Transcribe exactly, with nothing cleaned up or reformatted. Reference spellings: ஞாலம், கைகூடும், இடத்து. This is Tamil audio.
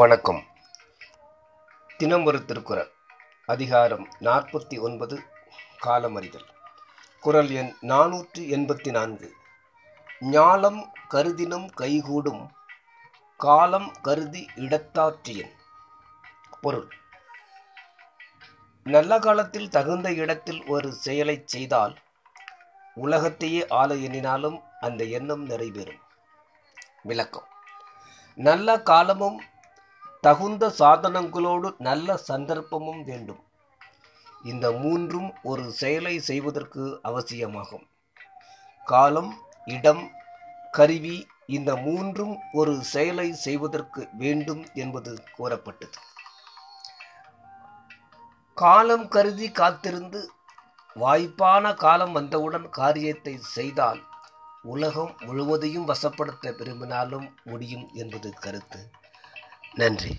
வணக்கம். தினம் ஒரு திருக்குறள். அதிகாரம் நாற்பத்தி ஒன்பது, காலமறிதல். குறள் எண் நானூற்றி எண்பத்தி நான்கு. ஞாலம் கருதினும் கைகூடும் காலம் கருதி இடத்தாற்றியன். பொருள்: நல்ல காலத்தில் தகுந்த இடத்தில் ஒரு செயலை செய்தால் உலகத்தையே ஆள எண்ணினாலும் அந்த எண்ணம் நிறைவேறும். விளக்கம்: நல்ல காலமும் தகுந்த சாதனங்களோடு நல்ல சந்தர்ப்பமும் வேண்டும். இந்த மூன்றும் ஒரு செயலை செய்வதற்கு அவசியமாகும். காலம், இடம், கருவி இந்த மூன்றும் ஒரு செயலை செய்வதற்கு வேண்டும் என்பது கூறப்பட்டது. காலம் கருதி காத்திருந்து வாய்ப்பான காலம் வந்தவுடன் காரியத்தை செய்தால் உலகம் முழுவதையும் வசப்படுத்த விரும்பினாலும் முடியும் என்பது கருத்து. நன்றி.